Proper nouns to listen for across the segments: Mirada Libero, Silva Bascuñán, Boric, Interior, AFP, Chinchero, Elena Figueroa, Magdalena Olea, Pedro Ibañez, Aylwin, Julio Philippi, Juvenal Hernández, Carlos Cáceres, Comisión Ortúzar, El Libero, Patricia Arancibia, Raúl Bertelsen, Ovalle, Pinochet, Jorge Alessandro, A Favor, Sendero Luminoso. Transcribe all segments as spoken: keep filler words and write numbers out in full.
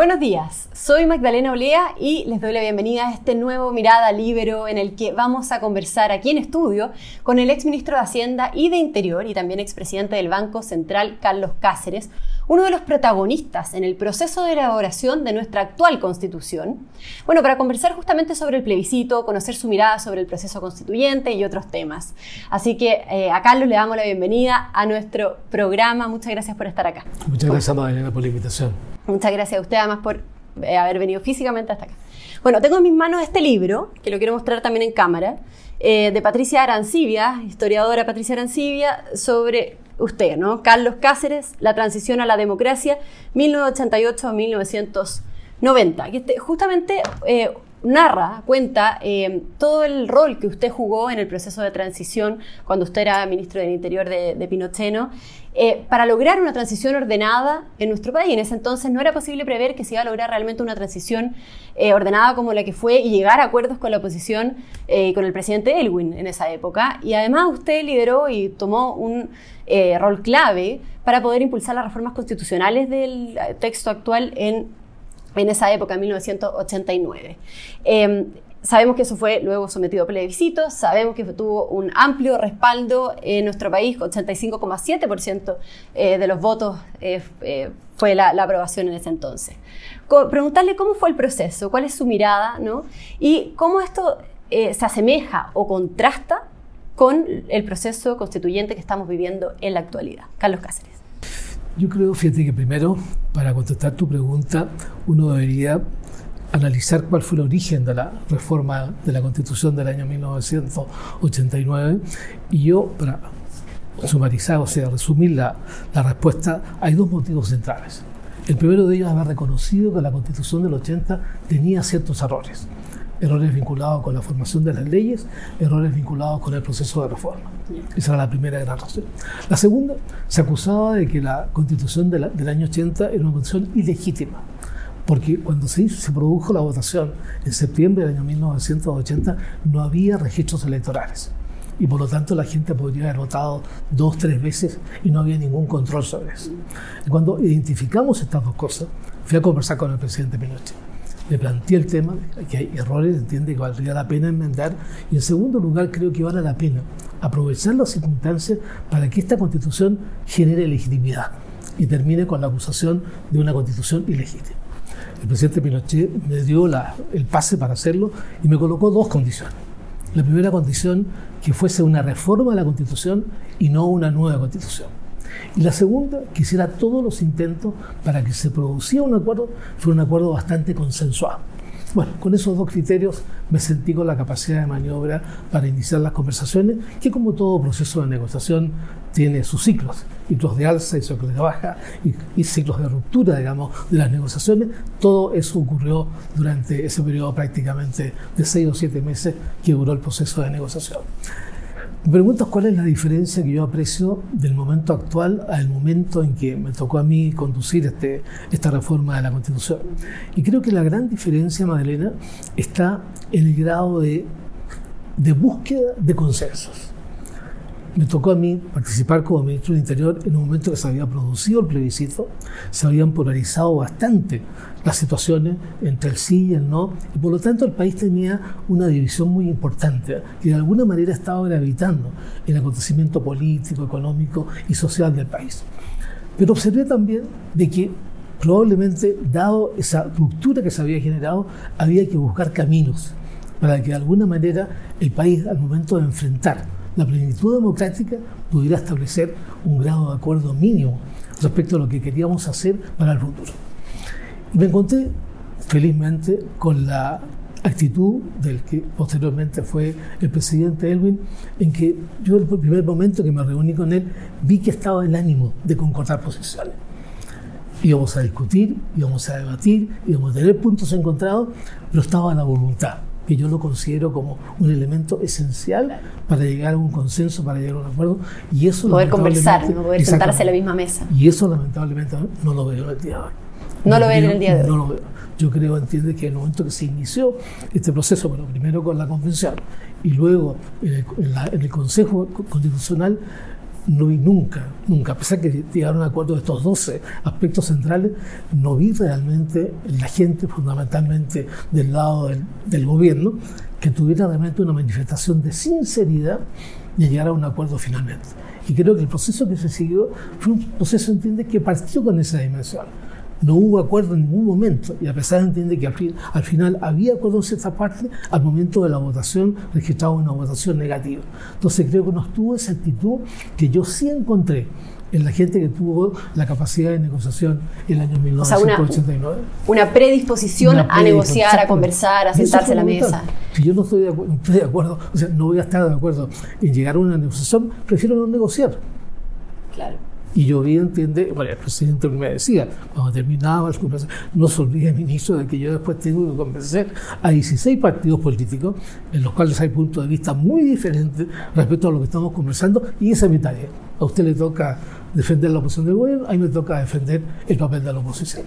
Buenos días, soy Magdalena Olea y les doy la bienvenida a este nuevo Mirada Libero en el que vamos a conversar aquí en estudio con el exministro de Hacienda y de Interior y también expresidente del Banco Central, Carlos Cáceres, uno de los protagonistas en el proceso de elaboración de nuestra actual Constitución. Bueno, para conversar justamente sobre el plebiscito, conocer su mirada sobre el proceso constituyente y otros temas. Así que eh, a Carlos le damos la bienvenida a nuestro programa. Muchas gracias por estar acá. Muchas gracias, Magdalena, por la invitación. Muchas gracias a usted, además, por eh, haber venido físicamente hasta acá. Bueno, tengo en mis manos este libro, que lo quiero mostrar también en cámara, eh, de Patricia Arancibia, historiadora Patricia Arancibia, sobre usted, ¿no? Carlos Cáceres, La transición a la democracia, mil novecientos ochenta y ocho a mil novecientos noventa. Que este, justamente eh, narra, cuenta eh, todo el rol que usted jugó en el proceso de transición cuando usted era ministro del Interior de, de Pinochet, ¿no? Eh, para lograr una transición ordenada en nuestro país. En ese entonces no era posible prever que se iba a lograr realmente una transición eh, ordenada como la que fue y llegar a acuerdos con la oposición eh, y con el presidente Aylwin en esa época. Y además usted lideró y tomó un eh, rol clave para poder impulsar las reformas constitucionales del texto actual en, en esa época, mil novecientos ochenta y nueve. Eh, Sabemos que eso fue luego sometido a plebiscito, sabemos que tuvo un amplio respaldo en nuestro país, ochenta y cinco coma siete por ciento eh, de los votos eh, eh, fue la, la aprobación en ese entonces. Co- preguntarle cómo fue el proceso, cuál es su mirada, ¿no? Y cómo esto eh, se asemeja o contrasta con el proceso constituyente que estamos viviendo en la actualidad. Carlos Cáceres. Yo creo, fíjate que primero, para contestar tu pregunta, uno debería analizar cuál fue el origen de la reforma de la Constitución del año mil novecientos ochenta y nueve, y yo, para sumarizar, o sea, resumir la, la respuesta, hay dos motivos centrales. El primero de ellos es haber reconocido que la Constitución del ochenta tenía ciertos errores, errores vinculados con la formación de las leyes, errores vinculados con el proceso de reforma. Esa era la primera gran razón. La segunda, se acusaba de que la Constitución de la, del año ochenta era una constitución ilegítima, porque cuando se, hizo, se produjo la votación en septiembre del año mil novecientos ochenta no había registros electorales y por lo tanto la gente podría haber votado dos, tres veces y no había ningún control sobre eso. Y cuando identificamos estas dos cosas, fui a conversar con el presidente Pinochet. Le planteé el tema, que hay errores, entiende que valdría la pena enmendar, y en segundo lugar creo que vale la pena aprovechar las circunstancias para que esta Constitución genere legitimidad y termine con la acusación de una Constitución ilegítima. El presidente Pinochet me dio la, el pase para hacerlo y me colocó dos condiciones. La primera condición, que fuese una reforma de la Constitución y no una nueva Constitución. Y la segunda, que hiciera todos los intentos para que se produciera un acuerdo, fue un acuerdo bastante consensuado. Bueno, con esos dos criterios me sentí con la capacidad de maniobra para iniciar las conversaciones, que como todo proceso de negociación tiene sus ciclos, ciclos de alza y ciclos de baja y, y ciclos de ruptura, digamos, de las negociaciones. Todo eso ocurrió durante ese periodo prácticamente de seis o siete meses que duró el proceso de negociación. Me preguntas cuál es la diferencia que yo aprecio del momento actual al momento en que me tocó a mí conducir este, esta reforma de la Constitución. Y creo que la gran diferencia, Magdalena, está en el grado de, de búsqueda de consensos. Me tocó a mí participar como ministro del Interior en un momento que se había producido el plebiscito, se habían polarizado bastante las situaciones entre el sí y el no, y por lo tanto el país tenía una división muy importante que de alguna manera estaba gravitando en el acontecimiento político, económico y social del país. Pero observé también de que probablemente, dado esa ruptura que se había generado, había que buscar caminos para que de alguna manera el país, al momento de enfrentar la plenitud democrática, pudiera establecer un grado de acuerdo mínimo respecto a lo que queríamos hacer para el futuro. Y me encontré, felizmente, con la actitud del que posteriormente fue el presidente Aylwin, en que yo, el primer momento que me reuní con él, vi que estaba el ánimo de concordar posiciones. Íbamos a discutir, íbamos a debatir, íbamos a tener puntos encontrados, pero estaba la voluntad, que yo lo considero como un elemento esencial para llegar a un consenso, para llegar a un acuerdo, y eso poder conversar, no poder sentarse a la misma mesa. Y eso lamentablemente no lo veo en el día de hoy. No, no lo veo en el día de hoy. No lo veo. Yo creo, entiende, que en el momento que se inició este proceso, bueno, primero con la convención y luego en el, en la, en el Consejo Constitucional, no vi nunca, nunca, a pesar que llegaron a acuerdo de estos doce aspectos centrales, no vi realmente la gente, fundamentalmente del lado del, del gobierno, que tuviera realmente una manifestación de sinceridad y llegar a un acuerdo finalmente. Y creo que el proceso que se siguió fue un proceso, entiende, que partió con esa dimensión. No hubo acuerdo en ningún momento, y a pesar, entiende, que al final había acuerdo en cierta parte, al momento de la votación registraba una votación negativa. Entonces creo que nos tuvo esa actitud que yo sí encontré en la gente que tuvo la capacidad de negociación en el año mil novecientos ochenta y nueve. O sea, una, una predisposición una a negociar, a conversar, a sentarse a la mesa. Si yo no estoy de, acu- no estoy de acuerdo, o sea, no voy a estar de acuerdo en llegar a una negociación, prefiero no negociar. Claro. Y yo bien entiende, bueno, el presidente me decía, cuando terminaba las conversaciones, no se olvide, ministro, de que yo después tengo que convencer a dieciséis partidos políticos, en los cuales hay puntos de vista muy diferentes respecto a lo que estamos conversando, y esa es mi tarea. A usted le toca defender la oposición del gobierno, a mí me toca defender el papel de la oposición.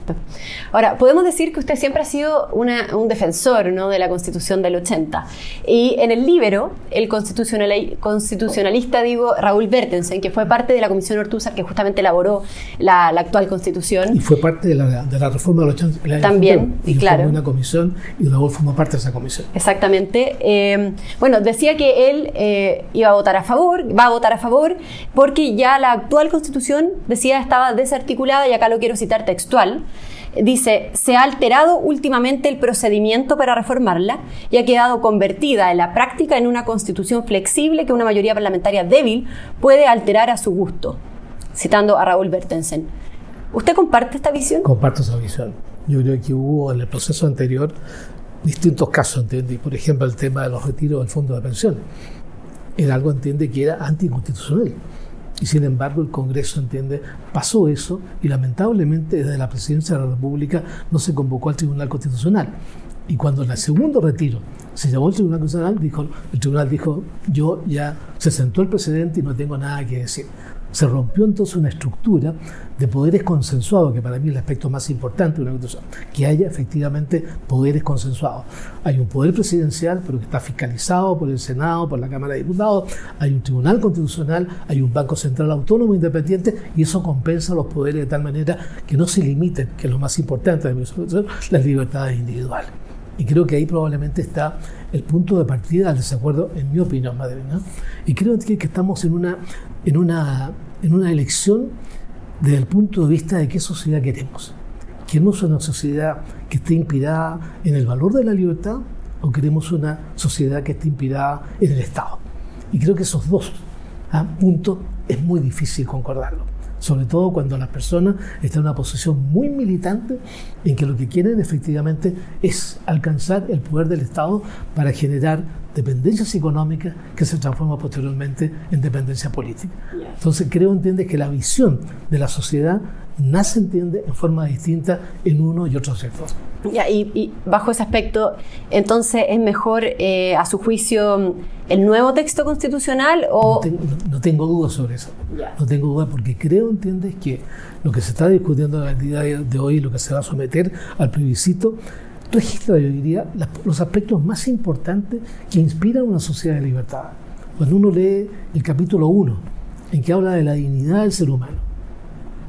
Ahora, podemos decir que usted siempre ha sido una, un defensor, ¿no?, de la Constitución del ochenta. Y en el Libero, el constitucional, constitucionalista, digo, Raúl Bertelsen, que fue parte de la Comisión Ortúzar, que justamente elaboró la, la actual Constitución. Y fue parte de la, de la reforma del ochenta. También, y claro. Fue una comisión y Raúl formó parte de esa comisión. Exactamente. Eh, bueno, decía que él eh, iba a votar a favor, va a votar a favor, porque ya la actual Constitución decía estaba desarticulada, y acá lo quiero citar textual. Dice: se ha alterado últimamente el procedimiento para reformarla y ha quedado convertida en la práctica en una constitución flexible que una mayoría parlamentaria débil puede alterar a su gusto. Citando a Raúl Bertelsen. ¿Usted comparte esta visión? Comparto esa visión. Yo creo que hubo en el proceso anterior distintos casos, ¿entiendes? Por ejemplo, el tema de los retiros del fondo de pensiones. Era algo, entiende, que era anticonstitucional. Y sin embargo el Congreso, entiende, pasó eso, y lamentablemente desde la Presidencia de la República no se convocó al Tribunal Constitucional. Y cuando en el segundo retiro se llamó al Tribunal Constitucional, dijo, el Tribunal dijo, yo ya se sentó el presidente y no tengo nada que decir. Se rompió entonces una estructura de poderes consensuados, que para mí es el aspecto más importante de una constitución, que haya efectivamente poderes consensuados. Hay un poder presidencial, pero que está fiscalizado por el Senado, por la Cámara de Diputados, hay un tribunal constitucional, hay un Banco Central Autónomo Independiente, y eso compensa los poderes de tal manera que no se limiten, que es lo más importante de mi constitución, las libertades individuales. Y creo que ahí probablemente está el punto de partida del desacuerdo, en mi opinión, madre, ¿no? Y creo que estamos en una, en, una, en una elección desde el punto de vista de qué sociedad queremos. ¿Queremos una sociedad que esté inspirada en el valor de la libertad o queremos una sociedad que esté inspirada en el Estado? Y creo que esos dos ¿ah? puntos es muy difícil concordarlo. Sobre todo cuando las personas están en una posición muy militante en que lo que quieren efectivamente es alcanzar el poder del Estado para generar dependencias económicas que se transforman posteriormente en dependencia política. Entonces creo, entiendes, que la visión de la sociedad nace, entiende, en forma distinta en uno y otro sector. Ya, y, y bajo ese aspecto, entonces, ¿es mejor, eh, a su juicio, el nuevo texto constitucional? O... No, tengo, no, no tengo duda sobre eso. Ya. No tengo duda porque creo, entiendes, que lo que se está discutiendo en el día de hoy, lo que se va a someter al plebiscito, registra, yo diría, las, los aspectos más importantes que inspiran una sociedad de libertad. Cuando uno lee el capítulo uno, en que habla de la dignidad del ser humano,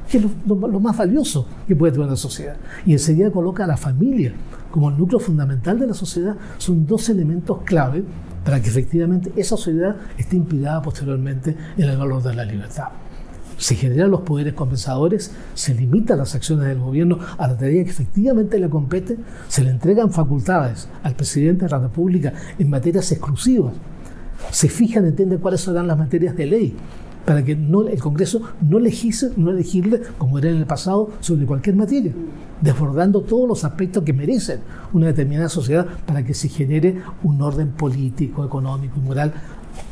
que es lo, lo, lo más valioso que puede tener la sociedad. Y enseguida coloca a la familia como el núcleo fundamental de la sociedad. Son dos elementos clave para que efectivamente esa sociedad esté inspirada posteriormente en el valor de la libertad. Se generan los poderes compensadores, se limitan las acciones del gobierno a la tarea que efectivamente le compete, se le entregan facultades al presidente de la República en materias exclusivas, se fijan, entienden, cuáles serán las materias de ley, para que no, el Congreso no legisle, no elegirle, como era en el pasado, sobre cualquier materia, desbordando todos los aspectos que merecen una determinada sociedad para que se genere un orden político, económico y moral,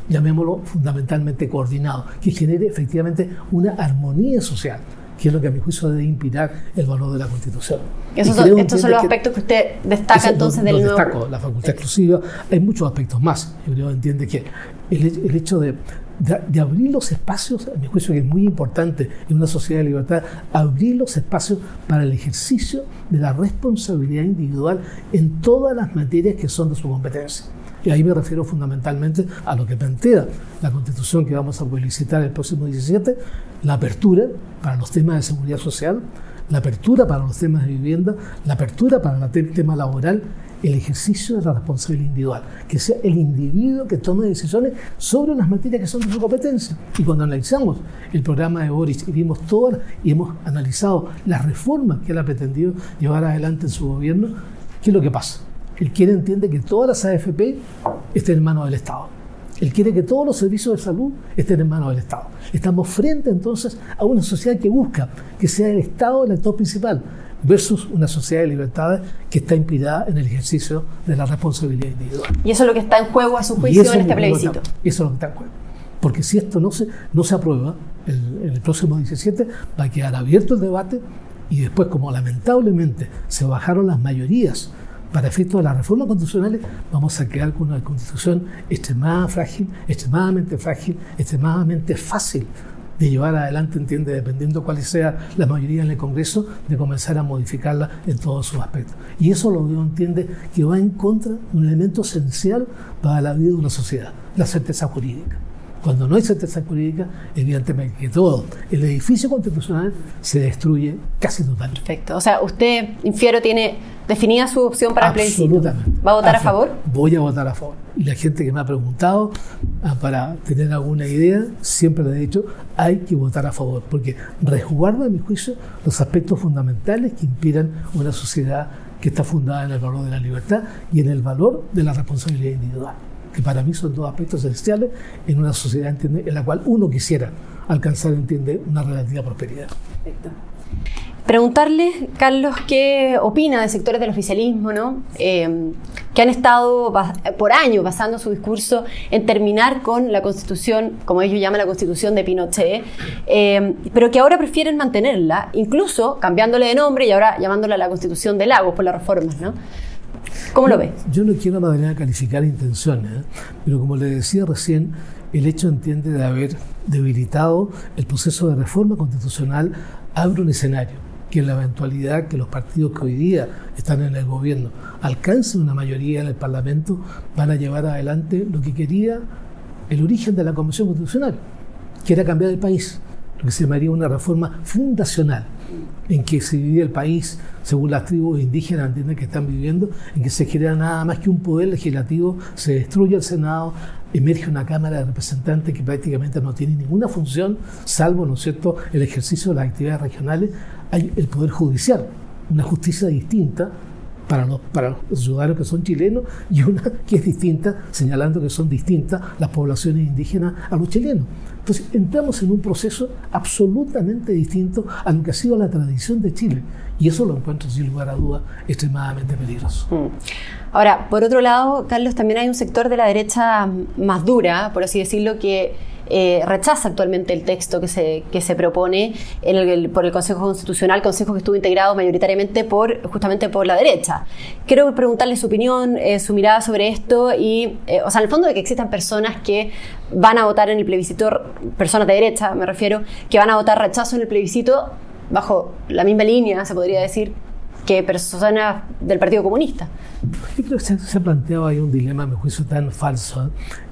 llamémoslo fundamentalmente coordinado, que genere efectivamente una armonía social, que es lo que a mi juicio debe inspirar el valor de la Constitución. Esos son, estos son los que aspectos que usted destaca, ese, entonces, del nuevo... Destaco, la facultad exclusiva, hay muchos aspectos más. Yo creo, entiende, que el, el hecho de de, de abrir los espacios, a mi juicio que es muy importante en una sociedad de libertad, abrir los espacios para el ejercicio de la responsabilidad individual en todas las materias que son de su competencia. Y ahí me refiero fundamentalmente a lo que plantea la Constitución que vamos a publicitar el próximo diecisiete, la apertura para los temas de seguridad social, la apertura para los temas de vivienda, la apertura para el tema laboral, el ejercicio de la responsabilidad individual, que sea el individuo que tome decisiones sobre unas materias que son de su competencia. Y cuando analizamos el programa de Boric y vimos todas y hemos analizado las reformas que él ha pretendido llevar adelante en su gobierno, ¿qué es lo que pasa? Él quiere entiende que todas las A F P estén en manos del Estado. Él quiere que todos los servicios de salud estén en manos del Estado. Estamos frente entonces a una sociedad que busca que sea el Estado el actor principal versus una sociedad de libertades que está inspirada en el ejercicio de la responsabilidad individual. Y eso es lo que está en juego a su juicio en este plebiscito. Eso es lo que está en juego. Porque si esto no se, no se aprueba, el, el próximo diecisiete va a quedar abierto el debate y después, como lamentablemente se bajaron las mayorías para efectos de las reformas constitucionales, vamos a quedar con una constitución extremadamente frágil, extremadamente frágil, extremadamente fácil de llevar adelante, entiende, dependiendo cuál sea la mayoría en el Congreso, de comenzar a modificarla en todos sus aspectos. Y eso lo que uno entiende que va en contra de un elemento esencial para la vida de una sociedad, la certeza jurídica. Cuando no hay certeza jurídica, evidentemente que todo el edificio constitucional se destruye casi totalmente. Perfecto. O sea, usted, infiero, tiene definida su opción para el plebiscito. Absolutamente. ¿Va a votar a favor? Voy a votar a favor. Y la gente que me ha preguntado para tener alguna idea, siempre le he dicho, hay que votar a favor, porque resguardo, a mi juicio, los aspectos fundamentales que inspiran una sociedad que está fundada en el valor de la libertad y en el valor de la responsabilidad individual, que para mí son dos aspectos esenciales en una sociedad, ¿entiende?, en la cual uno quisiera alcanzar, entiende, una relativa prosperidad. Perfecto. Preguntarle, Carlos, ¿qué opina de sectores del oficialismo, ¿no? eh, que han estado bas- por años basando su discurso en terminar con la Constitución, como ellos llaman la Constitución de Pinochet, eh, pero que ahora prefieren mantenerla, incluso cambiándole de nombre y ahora llamándola la Constitución de Lagos por las reformas, ¿no? ¿Cómo lo ve? Yo no quiero, Magdalena, calificar intenciones, ¿eh? pero como le decía recién, el hecho, entiende, de haber debilitado el proceso de reforma constitucional abre un escenario que en la eventualidad que los partidos que hoy día están en el gobierno alcancen una mayoría en el Parlamento, van a llevar adelante lo que quería el origen de la Comisión Constitucional, que era cambiar el país, lo que se llamaría una reforma fundacional, en que se divide el país según las tribus indígenas, ¿entienden?, que están viviendo, en que se genera nada más que un poder legislativo, se destruye el Senado, emerge una Cámara de Representantes que prácticamente no tiene ninguna función, salvo, ¿no es cierto?, el ejercicio de las actividades regionales. Hay el Poder Judicial, una justicia distinta para los, para los ciudadanos que son chilenos y una que es distinta, señalando que son distintas las poblaciones indígenas a los chilenos. Entonces entramos en un proceso absolutamente distinto a lo que ha sido la tradición de Chile y eso lo encuentro sin lugar a dudas extremadamente peligroso. Ahora, por otro lado, Carlos, también hay un sector de la derecha más dura, por así decirlo, que Eh, rechaza actualmente el texto que se, que se propone en el, el, por el Consejo Constitucional, Consejo que estuvo integrado mayoritariamente por, justamente por la derecha. Quiero preguntarle su opinión, eh, su mirada sobre esto y, eh, o sea, en el fondo de que existan personas que van a votar en el plebiscito, personas de derecha me refiero, que van a votar rechazo en el plebiscito bajo la misma línea, se podría decir, que personas del Partido Comunista. Yo creo que se, se ha planteado ahí un dilema, a mi juicio, tan falso, ¿eh?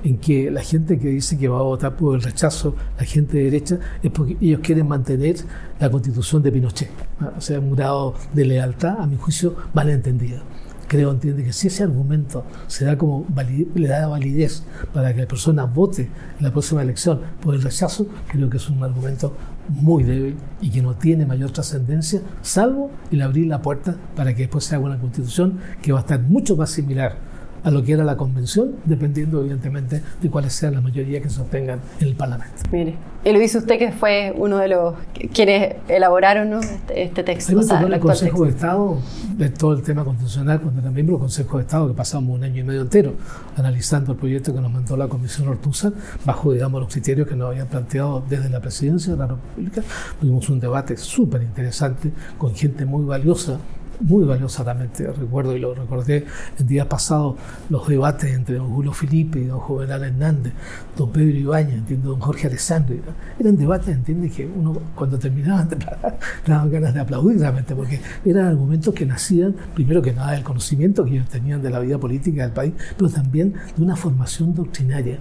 en que la gente que dice que va a votar por el rechazo, la gente de derecha, es porque ellos quieren mantener la Constitución de Pinochet. O sea, un grado de lealtad, a mi juicio, mal entendido. Creo, entiende, que si ese argumento se da como validez, le da validez para que la persona vote en la próxima elección por el rechazo, creo que es un argumento muy débil y que no tiene mayor trascendencia, salvo el abrir la puerta para que después se haga una constitución que va a estar mucho más similar a lo que era la convención, dependiendo evidentemente de cuáles sean las mayorías que se obtengan en el Parlamento. Mire, y lo dice usted que fue uno de los quienes elaboraron, ¿no?, este, este texto. O sea, el Consejo texto. de Estado, de todo el tema constitucional, cuando era miembro del Consejo de Estado, que pasamos un año y medio entero analizando el proyecto que nos mandó la Comisión Ortúzar, bajo, digamos, los criterios que nos habían planteado desde la Presidencia de la República. Tuvimos un debate súper interesante con gente muy valiosa muy valiosamente. Recuerdo, y lo recordé el día pasado, los debates entre don Julio Philippi y don Juvenal Hernández, don Pedro Ibañez, entiendo, don Jorge Alessandro. Eran debates, entiende, que uno cuando terminaba daban ganas de aplaudir realmente, porque eran argumentos que nacían, primero que nada, del conocimiento que ellos tenían de la vida política del país, pero también de una formación doctrinaria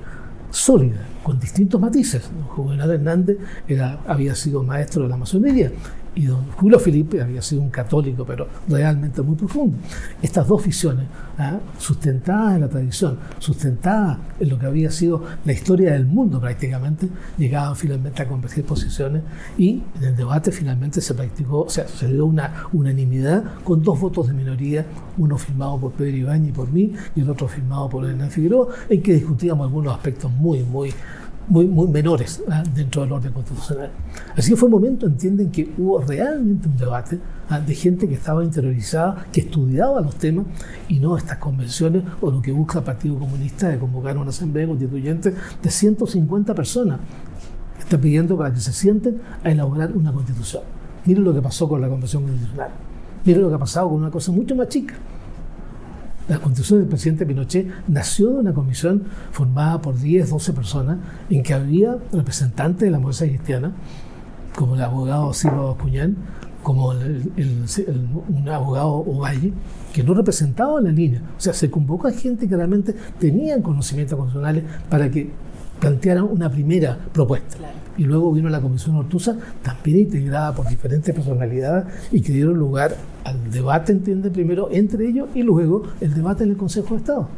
sólida, con distintos matices. Don Juvenal Hernández era, había sido maestro de la masonería, y don Julio Philippi había sido un católico, pero realmente muy profundo. Estas dos visiones, ¿eh? sustentadas en la tradición, sustentadas en lo que había sido la historia del mundo prácticamente, llegaban finalmente a convergir posiciones, y en el debate finalmente se practicó, o sea, se dio una unanimidad con dos votos de minoría, uno firmado por Pedro Ibañez y por mí, y el otro firmado por Elena Figueroa, en que discutíamos algunos aspectos muy, muy Muy, muy menores, ¿ah? dentro del orden constitucional. Así que fue un momento, entienden, que hubo realmente un debate, ¿ah? de gente que estaba interiorizada, que estudiaba los temas, y no estas convenciones o lo que busca el Partido Comunista de convocar una asamblea constituyente de ciento cincuenta personas que está pidiendo para que se sienten a elaborar una constitución. Miren lo que pasó con la convención constitucional. Miren lo que ha pasado con una cosa mucho más chica. La constitución del presidente Pinochet nació de una comisión formada por diez, doce personas, en que había representantes de la Democracia Cristiana, como el abogado Silva Bascuñán, como el, el, el, un abogado Ovalle, que no representaba la línea. O sea, se convocó a gente que realmente tenían conocimientos constitucionales para que plantearan una primera propuesta. Claro. Y luego vino la Comisión Ortúzar, también integrada por diferentes personalidades, y que dieron lugar al debate, entiende, primero entre ellos, y luego el debate en el Consejo de Estado.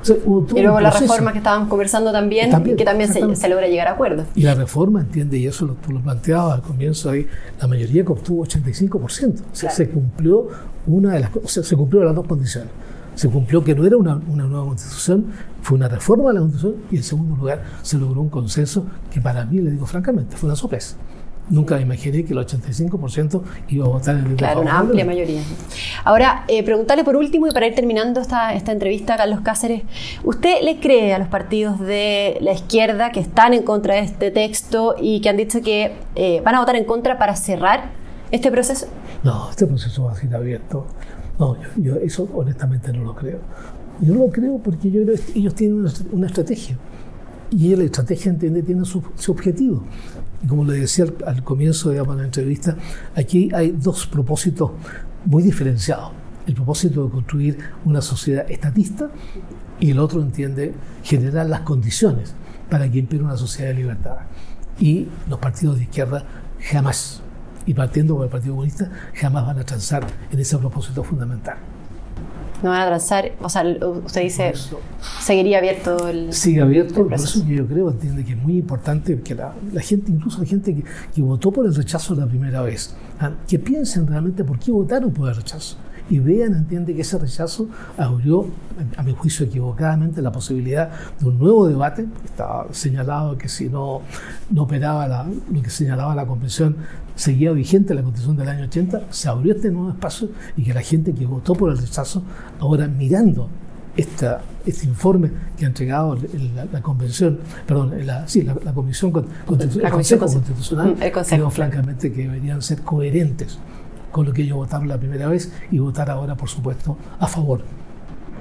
O sea, y luego la reforma que estábamos conversando también, también que también se, se logra llegar a acuerdos. Y la reforma, entiende, y eso lo, lo planteaba al comienzo ahí, la mayoría que obtuvo ochenta y cinco por ciento. O sea, claro. se cumplió una de las, o sea, se cumplieron las dos condiciones. Se cumplió que no era una, una nueva constitución, fue una reforma de la constitución, y en segundo lugar se logró un consenso que para mí, le digo francamente, fue una sorpresa. Nunca imaginé que el ochenta y cinco por ciento iba a votar en el Claro, una amplia mayoría. Ahora, eh, preguntarle por último, y para ir terminando esta, esta entrevista a Carlos Cáceres, ¿usted le cree a los partidos de la izquierda que están en contra de este texto y que han dicho que eh, van a votar en contra para cerrar este proceso? No, este proceso va a ser abierto. No, yo, yo eso honestamente no lo creo. Yo no lo creo porque yo, ellos tienen una, una estrategia. Y la estrategia, entiende, tiene su, su objetivo. Y como le decía al, al comienzo, digamos, de la entrevista, aquí hay dos propósitos muy diferenciados. El propósito de construir una sociedad estatista, y el otro, entiende, generar las condiciones para que impere una sociedad de libertad. Y los partidos de izquierda jamás, y partiendo por el Partido Comunista, jamás van a transar en ese propósito fundamental. No van a transar, o sea, usted dice, eso, seguiría abierto el Sigue abierto, el proceso. Por eso yo creo, entiende, que es muy importante que la, la gente, incluso la gente que, que votó por el rechazo la primera vez, que piensen realmente por qué votaron por el rechazo, y vean, entiende, que ese rechazo abrió, a mi juicio equivocadamente, la posibilidad de un nuevo debate. Estaba señalado que si no, no operaba la, lo que señalaba la Convención, seguía vigente la Constitución del año ochenta, se abrió este nuevo espacio, y que la gente que votó por el rechazo, ahora mirando esta, este informe que ha entregado el, la, la Convención, perdón, la, sí, la, la Comisión, Constitu- la Comisión Consejo Constitucional, el Consejo. Creo francamente que deberían ser coherentes con lo que ellos votaron la primera vez, y votar ahora, por supuesto, a favor.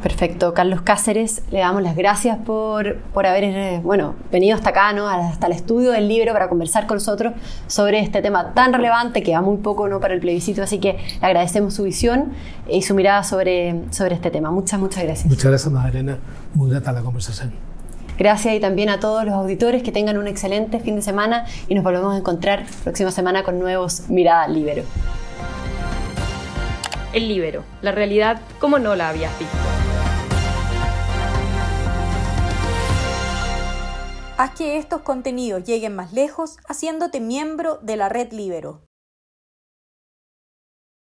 Perfecto. Carlos Cáceres, le damos las gracias por, por haber eh, bueno, venido hasta acá, ¿no? hasta el estudio del libro, para conversar con nosotros sobre este tema tan relevante, que da muy poco, ¿no?, para el plebiscito, así que le agradecemos su visión y su mirada sobre, sobre este tema. Muchas, muchas gracias. Muchas gracias, Magdalena. Muy grata la conversación. Gracias, y también a todos los auditores, que tengan un excelente fin de semana, y nos volvemos a encontrar próxima semana con nuevos Mirada Libero. El Libero, la realidad como no la habías visto. Haz que estos contenidos lleguen más lejos haciéndote miembro de la Red Libero.